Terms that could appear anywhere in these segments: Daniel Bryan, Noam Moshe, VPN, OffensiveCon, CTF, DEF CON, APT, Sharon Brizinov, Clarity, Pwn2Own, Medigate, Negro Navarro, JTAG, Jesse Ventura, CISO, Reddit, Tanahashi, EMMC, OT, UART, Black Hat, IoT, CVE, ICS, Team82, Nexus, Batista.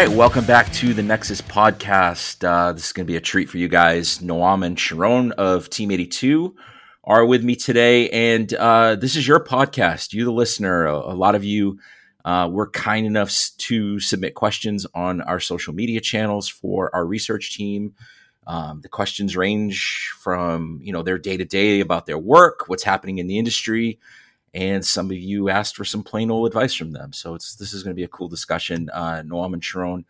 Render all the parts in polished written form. right, welcome back to the Nexus podcast. This is going to be a treat for you guys. Noam and Sharon of Team82 are with me today, and this is your podcast. You, the listener, a lot of you were kind enough to submit questions on our social media channels for our research team. The questions range from their day-to-day about their work, what's happening in the industry, and some of you asked for some plain old advice from them. So this is going to be a cool discussion. Noam and Sharon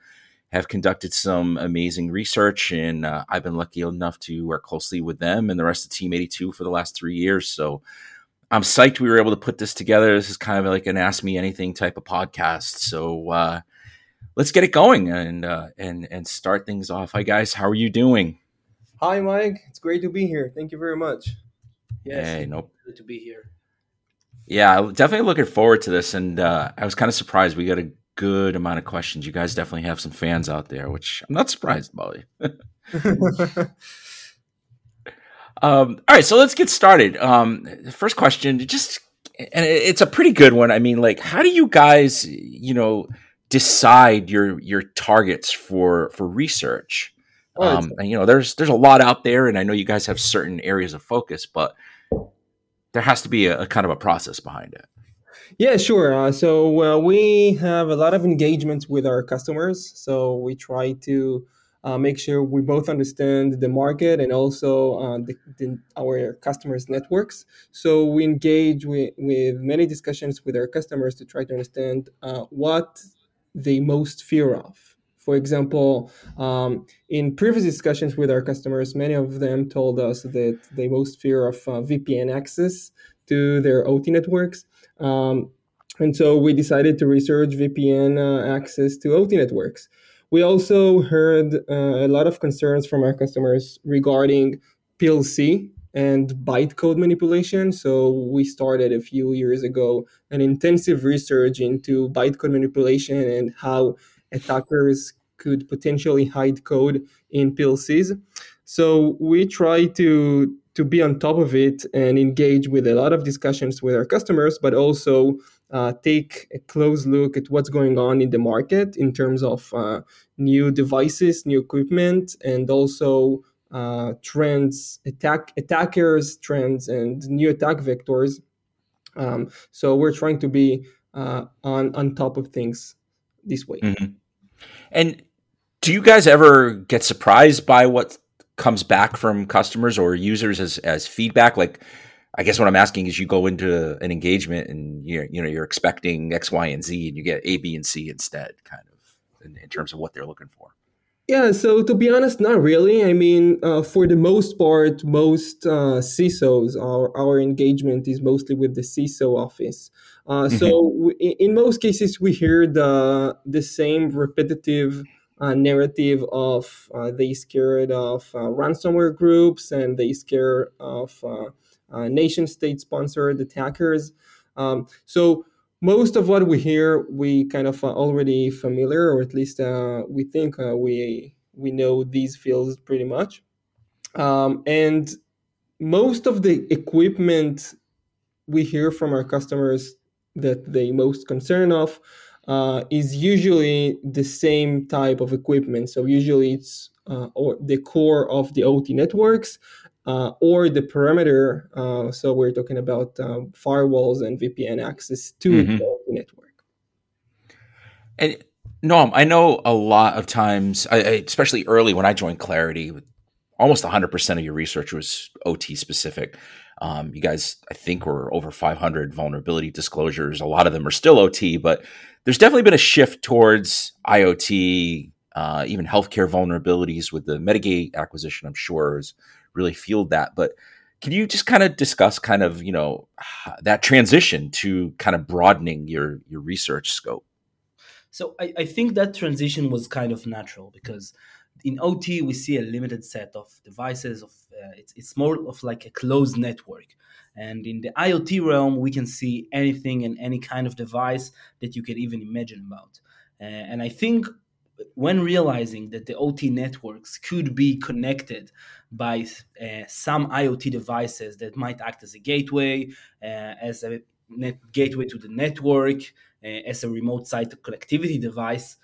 have conducted some amazing research, and I've been lucky enough to work closely with them and the rest of Team 82 for the last 3 years. So I'm psyched we were able to put this together. This is kind of like an Ask Me Anything type of podcast. So let's get it going and start things off. Hi guys, how are you doing? Hi Mike, it's great to be here. Thank you very much. Yes, hey, nope. Good to be here. Yeah, definitely looking forward to this, and I was kind of surprised we got a good amount of questions. You guys definitely have some fans out there, which I'm not surprised about. All right, so let's get started. First question, it's a pretty good one. I mean, like, how do you guys, decide your targets for research? And, there's a lot out there, and I know you guys have certain areas of focus, but there has to be a kind of a process behind it. Yeah, sure. So we have a lot of engagements with our customers, so we try to make sure we both understand the market and also our customers' networks. So we engage with many discussions with our customers to try to understand what they most fear of. For example, in previous discussions with our customers, many of them told us that they most fear of VPN access to their OT networks. And so we decided to research VPN access to OT networks. We also heard a lot of concerns from our customers regarding PLC and bytecode manipulation. So we started a few years ago an intensive research into bytecode manipulation and how attackers could potentially hide code in PLCs. So we try to be on top of it and engage with a lot of discussions with our customers, but also take a close look at what's going on in the market in terms of new devices, new equipment, and also trends, attackers' trends, and new attack vectors. So we're trying to be on top of things this way. Mm-hmm. And do you guys ever get surprised by what comes back from customers or users as feedback? Like, I guess what I'm asking is, you go into an engagement and you're expecting X, Y, and Z, and you get A, B, and C instead, kind of in terms of what they're looking for. Yeah. So to be honest, not really. I mean, for the most part, most CISOs, our engagement is mostly with the CISO office. So in most cases, we hear the same repetitive narrative of they scared of ransomware groups, and they scared of nation state sponsored attackers. So most of what we hear, we kind of are already familiar, or at least we think we know these fields pretty much. And most of the equipment we hear from our customers that they most concern of is usually the same type of equipment. So usually it's or the core of the OT networks or the perimeter. So we're talking about firewalls and VPN access to the OT network. And Noam, I know a lot of times, especially early when I joined Clarity, almost 100% of your research was OT specific. You guys, I think, were over 500 vulnerability disclosures. A lot of them are still OT, but there's definitely been a shift towards IoT, even healthcare vulnerabilities with the Medigate acquisition, I'm sure, has really fueled that. But can you just kind of discuss kind of, that transition to kind of broadening your research scope? So I think that transition was kind of natural, because in OT, we see a limited set of devices. It's more of like a closed network. And in the IoT realm, we can see anything and any kind of device that you can even imagine about. And I think when realizing that the OT networks could be connected by some IoT devices that might act as a gateway, as a gateway to the network, as a remote site connectivity device,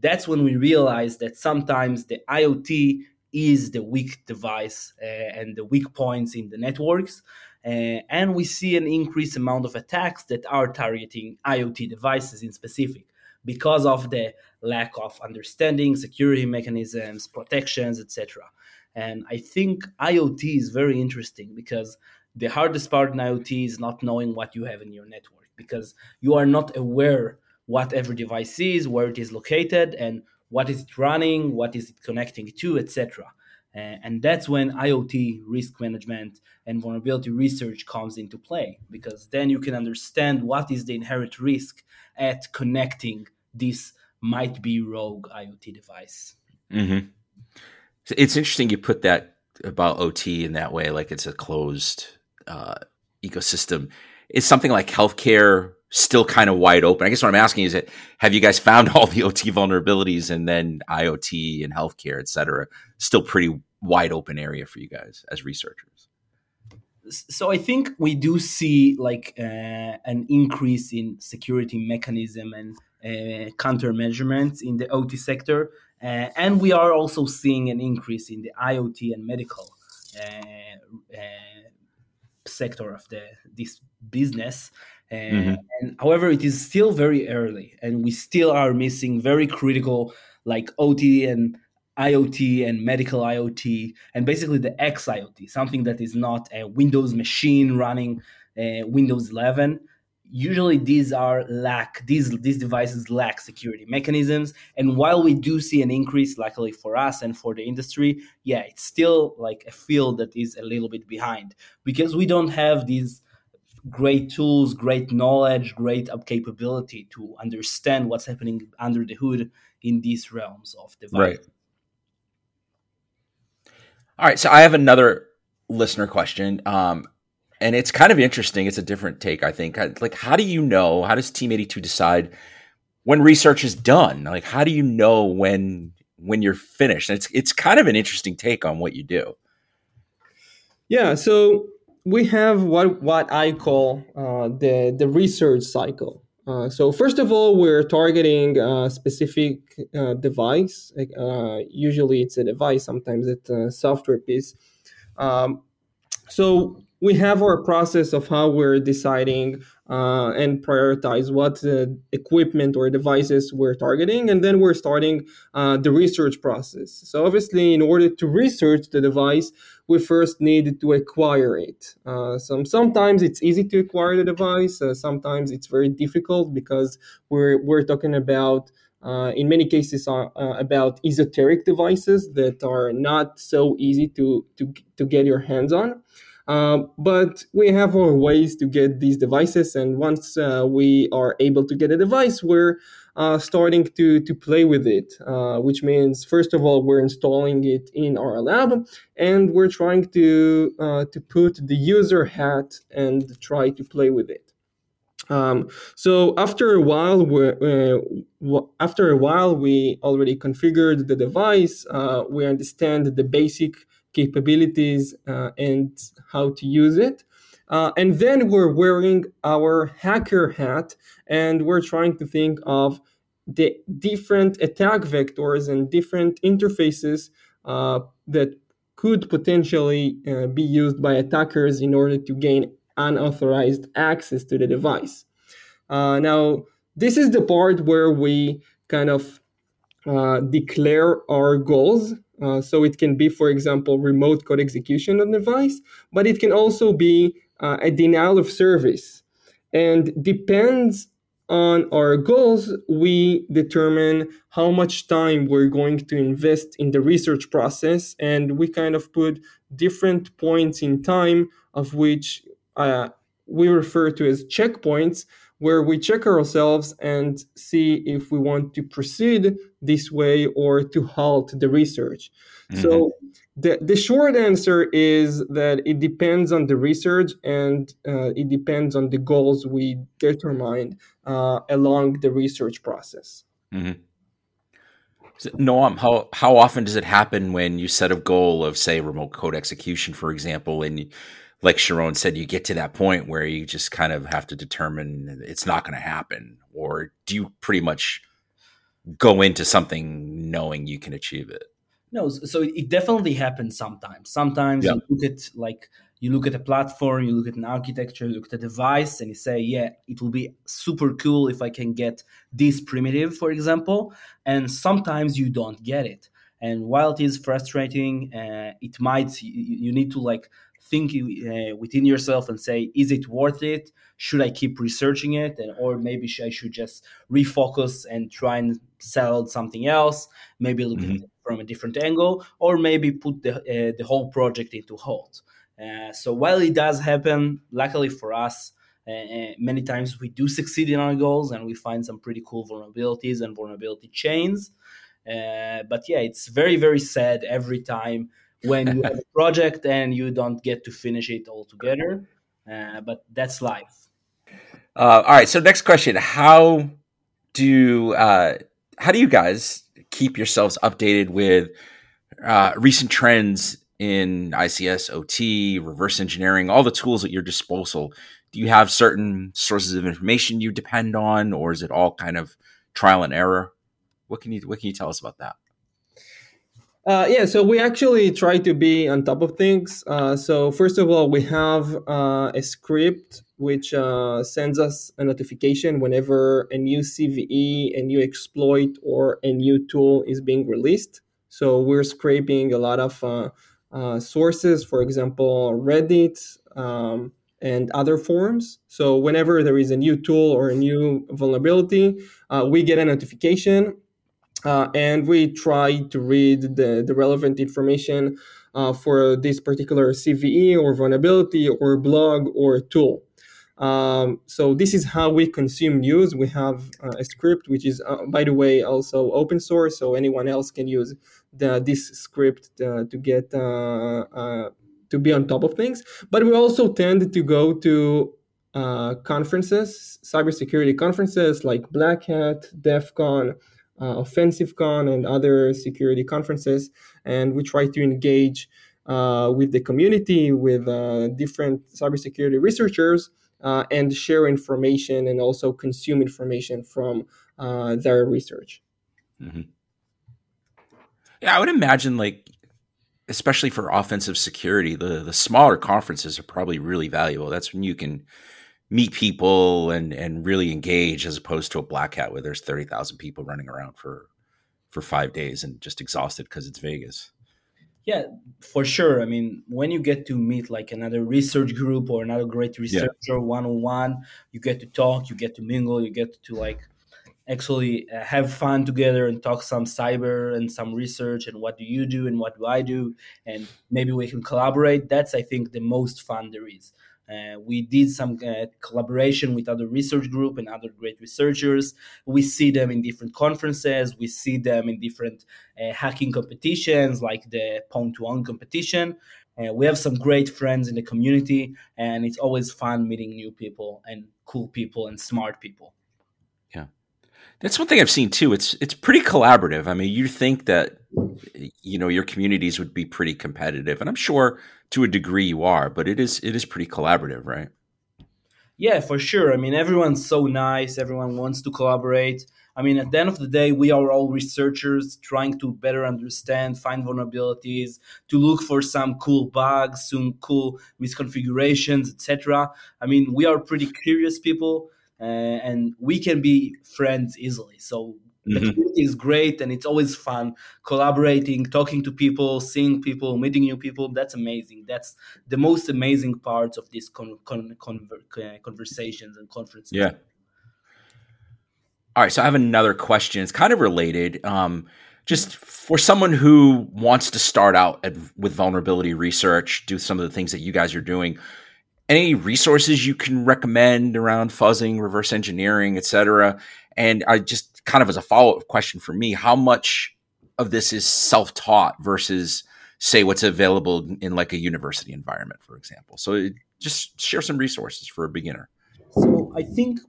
that's when we realized that sometimes the IoT is the weak device and the weak points in the networks. And we see an increased amount of attacks that are targeting IoT devices in specific because of the lack of understanding, security mechanisms, protections, etc. And I think IoT is very interesting because the hardest part in IoT is not knowing what you have in your network, because you are not aware what every device is, where it is located, and what is it running, what is it connecting to, etc. And that's when IoT risk management and vulnerability research comes into play, because then you can understand what is the inherent risk at connecting this might be rogue IoT device. Mm-hmm. So it's interesting you put that about OT in that way, like it's a closed ecosystem. Is something like healthcare still kind of wide open? I guess what I'm asking is, that have you guys found all the OT vulnerabilities, and then IoT and healthcare, et cetera, still pretty wide open area for you guys as researchers? So I think we do see like an increase in security mechanism and counter measurements in the OT sector. And we are also seeing an increase in the IoT and medical sector of this business. And however, it is still very early, and we still are missing very critical like OT and IoT and medical IoT, and basically the XIoT, something that is not a Windows machine running Windows 11. Usually these devices lack security mechanisms. And while we do see an increase, luckily for us and for the industry, yeah, it's still like a field that is a little bit behind, because we don't have these great tools, great knowledge, great capability to understand what's happening under the hood in these realms of device. Right. All right. So I have another listener question. And it's kind of interesting. It's a different take, I think. Like, how does Team82 decide when research is done? Like, how do you know when you're finished? And it's kind of an interesting take on what you do. Yeah. So we have what I call the research cycle. So first of all, we're targeting a specific device. Usually it's a device, sometimes it's a software piece. So we have our process of how we're deciding and prioritize what equipment or devices we're targeting, and then we're starting the research process. So obviously, in order to research the device, we first need to acquire it. Sometimes it's easy to acquire the device. Sometimes it's very difficult, because we're talking about, in many cases, about esoteric devices that are not so easy to get your hands on. But we have our ways to get these devices, and once we are able to get a device, we're starting to play with it, which means, first of all, we're installing it in our lab, and we're trying to put the user hat and try to play with it. So after a while, we already configured the device. We understand the basic capabilities and how to use it. And then we're wearing our hacker hat, and we're trying to think of the different attack vectors and different interfaces that could potentially be used by attackers in order to gain unauthorized access to the device. Now, this is the part where we kind of declare our goals. So it can be, for example, remote code execution on the device, but it can also be a denial of service. And depends on our goals, we determine how much time we're going to invest in the research process, and we kind of put different points in time, of which we refer to as checkpoints, where we check ourselves and see if we want to proceed this way or to halt the research. Mm-hmm. So the short answer is that it depends on the research, and it depends on the goals we determine along the research process. Mm-hmm. So, Noam, how often does it happen when you set a goal of, say, remote code execution, for example, and like Sharon said, you get to that point where you just kind of have to determine it's not going to happen? Or do you pretty much go into something knowing you can achieve it? No, so it definitely happens sometimes. Sometimes you look at a platform, you look at an architecture, you look at a device, and you say, yeah, it will be super cool if I can get this primitive, for example. And sometimes you don't get it. And while it is frustrating, it might, you need to think within yourself and say, is it worth it? Should I keep researching it? Or maybe I should just refocus and try and sell something else, maybe look at it from a different angle, or maybe put the whole project into hold. So while it does happen, luckily for us, many times we do succeed in our goals and we find some pretty cool vulnerabilities and vulnerability chains. But yeah, it's very, very sad every time when you have a project and you don't get to finish it altogether. But that's life. All right. So next question: How do you guys keep yourselves updated with recent trends in ICS, OT, reverse engineering, all the tools at your disposal? Do you have certain sources of information you depend on, or is it all kind of trial and error? What can you tell us about that? So we actually try to be on top of things. So first of all, we have a script which sends us a notification whenever a new CVE, a new exploit, or a new tool is being released. So we're scraping a lot of sources, for example, Reddit and other forums. So whenever there is a new tool or a new vulnerability, we get a notification. And we try to read the relevant information for this particular CVE or vulnerability or blog or tool. So this is how we consume news. We have a script, which is, by the way, also open source. So anyone else can use this script to get to be on top of things. But we also tend to go to conferences, cybersecurity conferences like Black Hat, DEF CON, OffensiveCon and other security conferences, and we try to engage with the community, with different cybersecurity researchers, and share information and also consume information from their research. Mm-hmm. Yeah, I would imagine, especially for offensive security, the smaller conferences are probably really valuable. That's when you can meet people and really engage, as opposed to a Black Hat where there's 30,000 people running around for 5 days and just exhausted because it's Vegas. Yeah, for sure. I mean, when you get to meet another research group or another great researcher one-on-one, you get to talk, you get to mingle, you get to actually have fun together and talk some cyber and some research and what do you do and what do I do, and maybe we can collaborate. That's, I think, the most fun there is. We did some collaboration with other research group and other great researchers. We see them in different conferences. We see them in different hacking competitions, like the Pwn2Own competition. We have some great friends in the community, and it's always fun meeting new people and cool people and smart people. Yeah. That's one thing I've seen too. It's pretty collaborative. I mean, you think that, your communities would be pretty competitive, and I'm sure to a degree you are, but it is pretty collaborative, right? Yeah, for sure. I mean, everyone's so nice. Everyone wants to collaborate. I mean, at the end of the day, we are all researchers trying to better understand, find vulnerabilities, to look for some cool bugs, some cool misconfigurations, etc. I mean, we are pretty curious people. And we can be friends easily. So the community is great, and it's always fun collaborating, talking to people, seeing people, meeting new people. That's amazing. That's the most amazing part of these conversations and conferences. Yeah. All right. So I have another question. It's kind of related. Just for someone who wants to start out with vulnerability research, do some of the things that you guys are doing. Any resources you can recommend around fuzzing, reverse engineering, et cetera? And I just kind of, as a follow-up question for me, how much of this is self-taught versus, say, what's available in a university environment, for example? So just share some resources for a beginner. So I think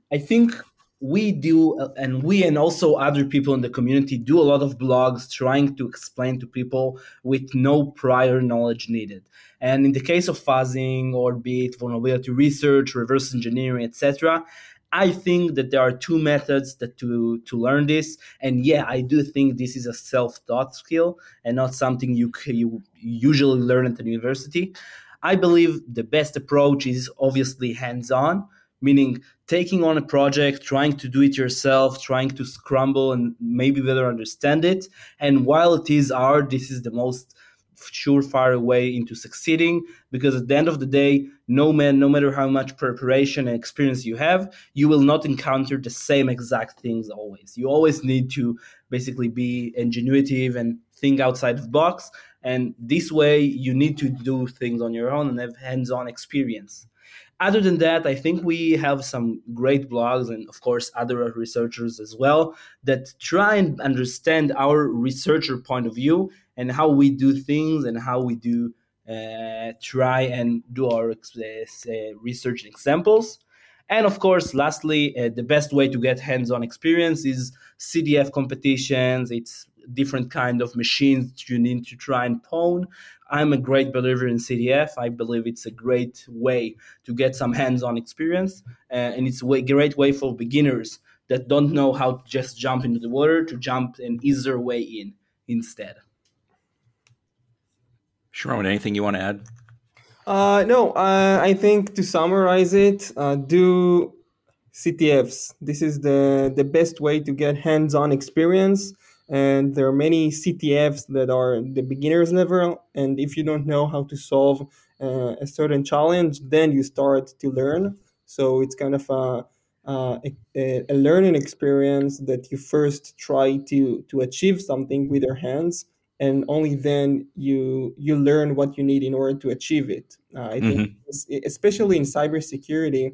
we do, and we and also other people in the community do a lot of blogs trying to explain to people with no prior knowledge needed. And in the case of fuzzing, or be it vulnerability research, reverse engineering, etc., I think that there are two methods that to learn this. And yeah, I do think this is a self-taught skill and not something you usually learn at the university. I believe the best approach is obviously hands-on, meaning taking on a project, trying to do it yourself, trying to scramble and maybe better understand it. And while it is hard, this is the most surefire way into succeeding, because at the end of the day, no matter how much preparation and experience you have, you will not encounter the same exact things always. You always need to basically be ingenuitive and think outside of the box. And this way, you need to do things on your own and have hands-on experience. Other than that, I think we have some great blogs and, of course, other researchers as well that try and understand our researcher point of view and how we do things and how we do try and do our research and examples. And of course, lastly, the best way to get hands-on experience is CTF competitions. It's different kind of machines you need to try and pwn. I'm a great believer in CTF. I believe it's a great way to get some hands-on experience. And it's a great way for beginners that don't know how to just jump into the water to jump an easier way in instead. Sharon, anything you want to add? No, I think to summarize it, do CTFs. This is the best way to get hands-on experience. And there are many CTFs that are the beginner's level. And if you don't know how to solve a certain challenge, then you start to learn. So it's kind of a learning experience that you first try to achieve something with your hands. And only then you learn what you need in order to achieve it. I think, especially in cybersecurity,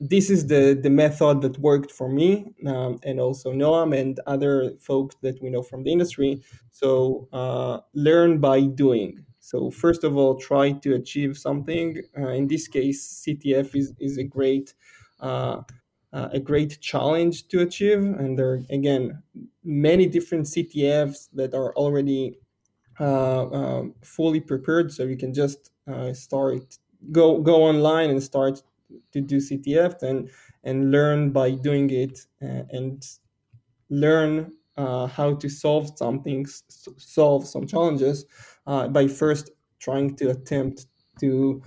this is the method that worked for me and also Noam and other folks that we know from the industry. So learn by doing. So first of all, try to achieve something. In this case, CTF is a great challenge to achieve. And there are, again, many different CTFs that are already fully prepared. So you can just go online and start to do CTF and learn by doing it and learn how to solve some challenges by first trying to attempt to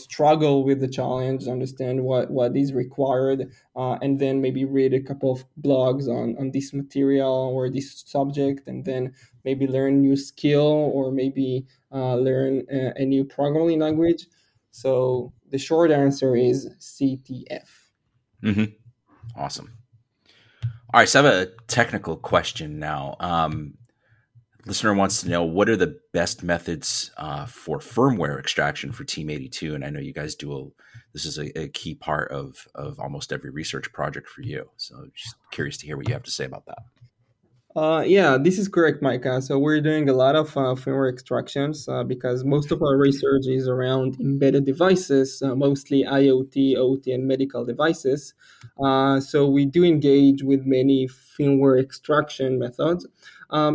struggle with the challenge, understand what is required, and then maybe read a couple of blogs on this material or this subject, and then maybe learn new skill or maybe learn a new programming language. So the short answer is CTF. Mm-hmm. Awesome. All right, so I have a technical question now. Listener wants to know, what are the best methods for firmware extraction for Team82? And I know you guys this is a key part of almost every research project for you. So just curious to hear what you have to say about that. Yeah, this is correct, Micah. So we're doing a lot of firmware extractions because most of our research is around embedded devices, mostly IoT, OT, and medical devices. So we do engage with many firmware extraction methods.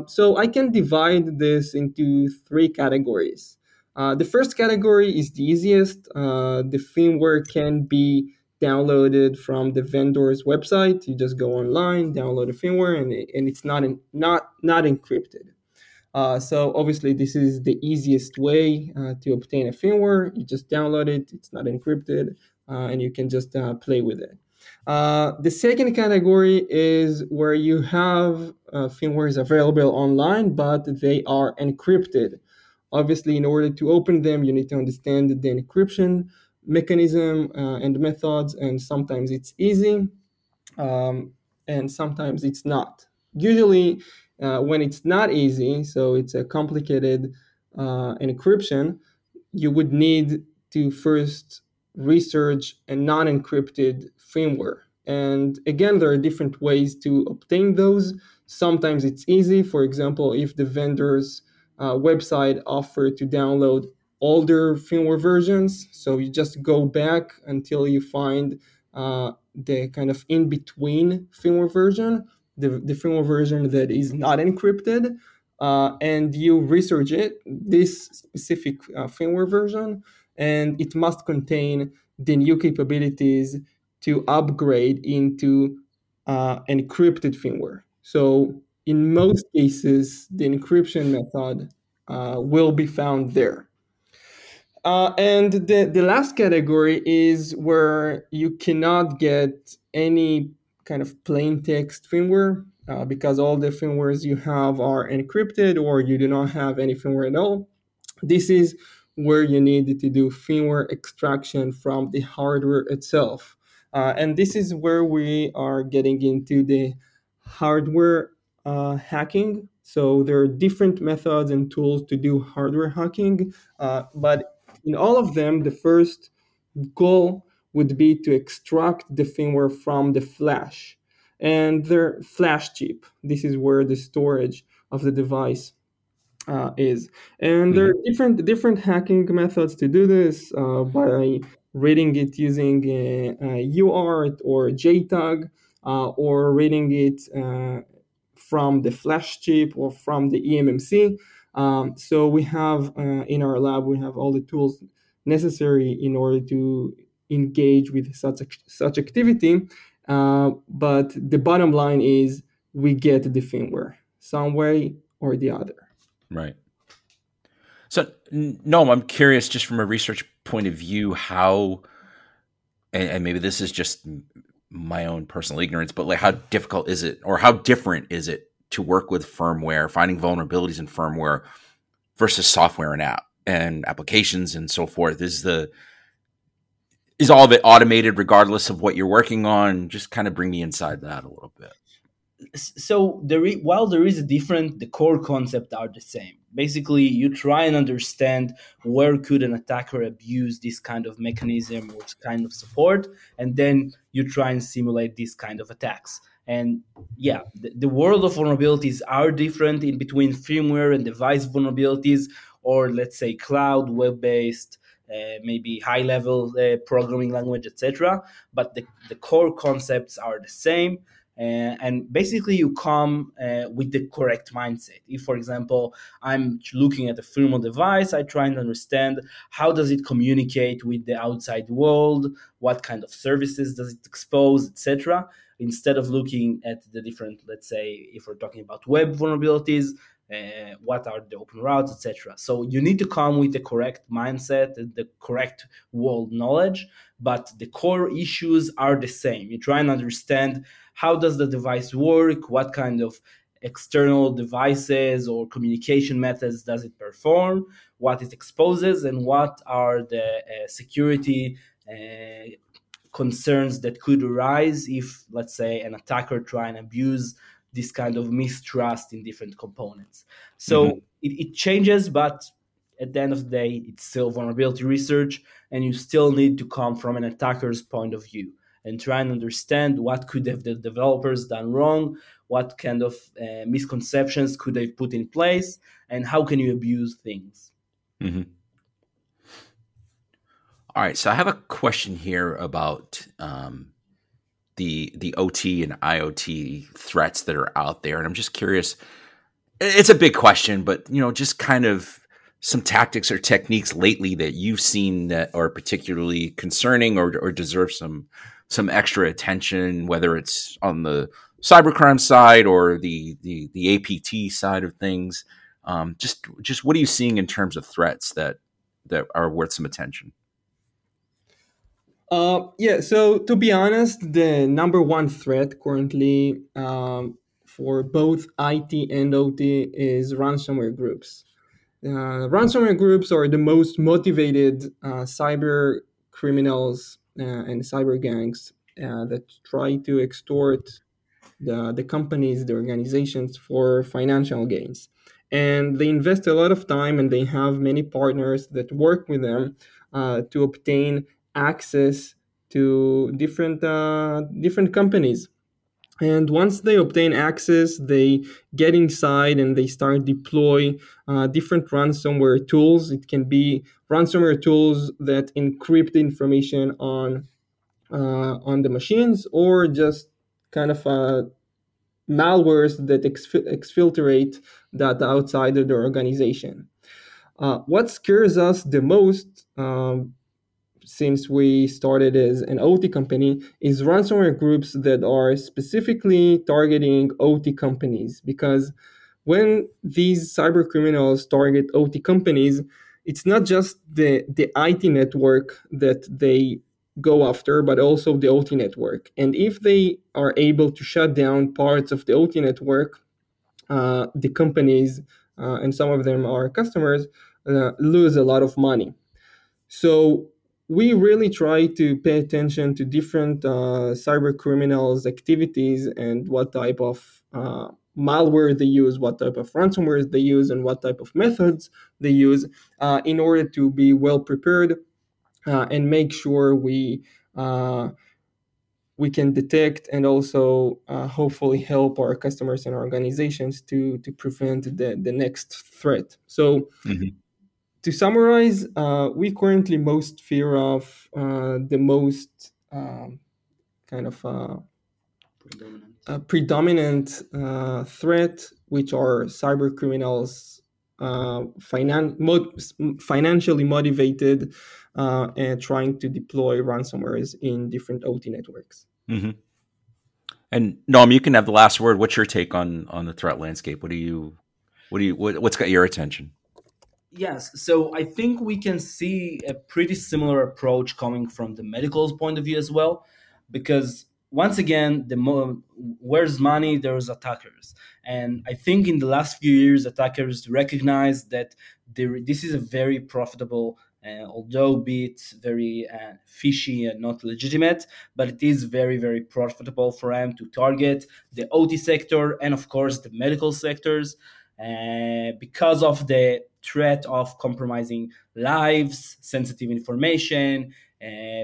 So I can divide this into three categories. The first category is the easiest. The firmware can be downloaded from the vendor's website. You just go online, download the firmware, and it's not encrypted. So obviously, this is the easiest way to obtain a firmware. You just download it. It's not encrypted, and you can just play with it. The second category is where you have firmwares available online, but they are encrypted. Obviously, in order to open them, you need to understand the encryption mechanism and methods, and sometimes it's easy, and sometimes it's not. Usually, when it's not easy, so it's a complicated encryption, you would need to first research a non-encrypted firmware. And again, there are different ways to obtain those. Sometimes it's easy. For example, if the vendor's website offer to download older firmware versions, so you just go back until you find the kind of in-between firmware version, the firmware version that is not encrypted, and you research it, this specific firmware version, and it must contain the new capabilities to upgrade into encrypted firmware. So in most cases, the encryption method will be found there. And the last category is where you cannot get any kind of plain text firmware because all the firmwares you have are encrypted, or you do not have any firmware at all. This is where you need to do firmware extraction from the hardware itself. And this is where we are getting into the hardware hacking. So there are different methods and tools to do hardware hacking, but in all of them, the first goal would be to extract the firmware from the flash and their flash chip. This is where the storage of the device is. And there are different hacking methods to do this by reading it using UART or JTAG, or reading it from the flash chip or from the EMMC. So we have in our lab, we have all the tools necessary in order to engage with such activity. But the bottom line is we get the firmware some way or the other. Right. So, Noam, I'm curious just from a research point of view, how, and maybe this is just my own personal ignorance, but like how difficult is it or how different is it to work with firmware, finding vulnerabilities in firmware versus software and app and applications and so forth? Is all of it automated regardless of what you're working on? Just kind of bring me inside that a little bit. So while there is a difference, the core concepts are the same. Basically, you try and understand where could an attacker abuse this kind of mechanism or kind of support, and then you try and simulate these kind of attacks. And yeah, the world of vulnerabilities are different in between firmware and device vulnerabilities, or let's say cloud, web-based, maybe high-level programming language, etc. But the core concepts are the same. And basically, you come with the correct mindset. If, for example, I'm looking at a firmware device, I try and understand how does it communicate with the outside world, what kind of services does it expose, etc. Instead of looking at the different, let's say, if we're talking about web vulnerabilities, what are the open routes, etc. So you need to come with the correct mindset, the correct world knowledge, but the core issues are the same. You try and understand how does the device work, what kind of external devices or communication methods does it perform, what it exposes, and what are the security concerns that could arise if, let's say, an attacker try and abuse this kind of mistrust in different components. So it changes, but at the end of the day, it's still vulnerability research, and you still need to come from an attacker's point of view and try and understand what could have the developers done wrong, what kind of misconceptions could they put in place, and how can you abuse things. All right, so I have a question here about the OT and IoT threats that are out there. And I'm just curious, it's a big question, but, you know, just kind of some tactics or techniques lately that you've seen that are particularly concerning or deserve some extra attention, whether it's on the cybercrime side or the APT side of things. Just what are you seeing in terms of threats that are worth some attention? So to be honest, the number one threat currently for both IT and OT is ransomware groups. Ransomware groups are the most motivated cyber criminals and cyber gangs that try to extort the companies, the organizations for financial gains. And they invest a lot of time, and they have many partners that work with them to obtain access to different companies. And once they obtain access, they get inside and they start deploy different ransomware tools. It can be ransomware tools that encrypt information on the machines, or just kind of malwares that exfiltrate data outside of the organization. What scares us the most, since we started as an OT company, is ransomware groups that are specifically targeting OT companies. Because when these cyber criminals target OT companies, it's not just the IT network that they go after, but also the OT network. And if they are able to shut down parts of the OT network, the companies, and some of them are customers, lose a lot of money. So we really try to pay attention to different cyber criminals' activities and what type of malware they use, what type of ransomware they use, and what type of methods they use in order to be well prepared and make sure we can detect and also hopefully help our customers and organizations to prevent the next threat. So to summarize, we currently most fear of the most predominant threat, which are cyber criminals, financially motivated and trying to deploy ransomwares in different OT networks. Mm-hmm. And Noam, you can have the last word. What's your take on the threat landscape? What's got your attention? Yes. So I think we can see a pretty similar approach coming from the medical point of view as well, because once again, where's money, there's attackers. And I think in the last few years, attackers recognize that this is a very profitable, although it's very fishy and not legitimate, but it is very, very profitable for them to target the OT sector and, of course, the medical sectors because of the threat of compromising lives, sensitive information,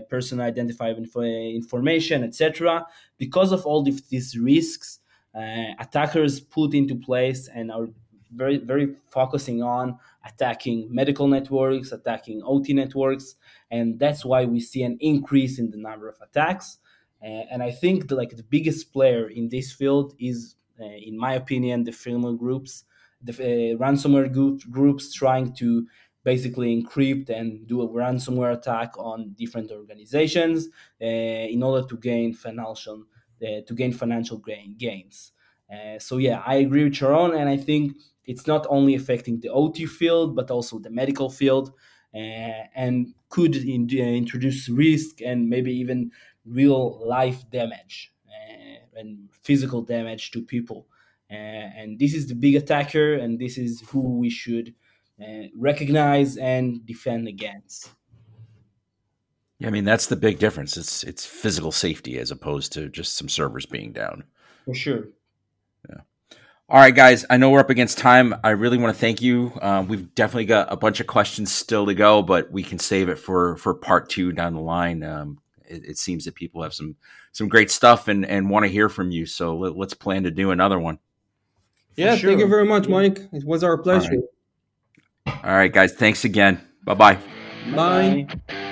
personal identifiable information, etc. Because of all these risks, attackers put into place and are very, very focusing on attacking medical networks, attacking OT networks, and that's why we see an increase in the number of attacks. And I think the biggest player in this field is, in my opinion, the criminal groups, the ransomware groups trying to basically encrypt and do a ransomware attack on different organizations in order to gain financial gains. So yeah, I agree with Sharon, and I think it's not only affecting the OT field, but also the medical field, and could introduce risk and maybe even real life damage and physical damage to people. And this is the big attacker, and this is who we should recognize and defend against. Yeah, I mean, that's the big difference. It's physical safety as opposed to just some servers being down. For sure. Yeah. All right, guys, I know we're up against time. I really want to thank you. We've definitely got a bunch of questions still to go, but we can save it for part two down the line. It seems that people have some great stuff and want to hear from you. So let's plan to do another one. Yeah, sure. Thank you very much, Mike. It was our pleasure. All right, guys. Thanks again. Bye-bye. Bye.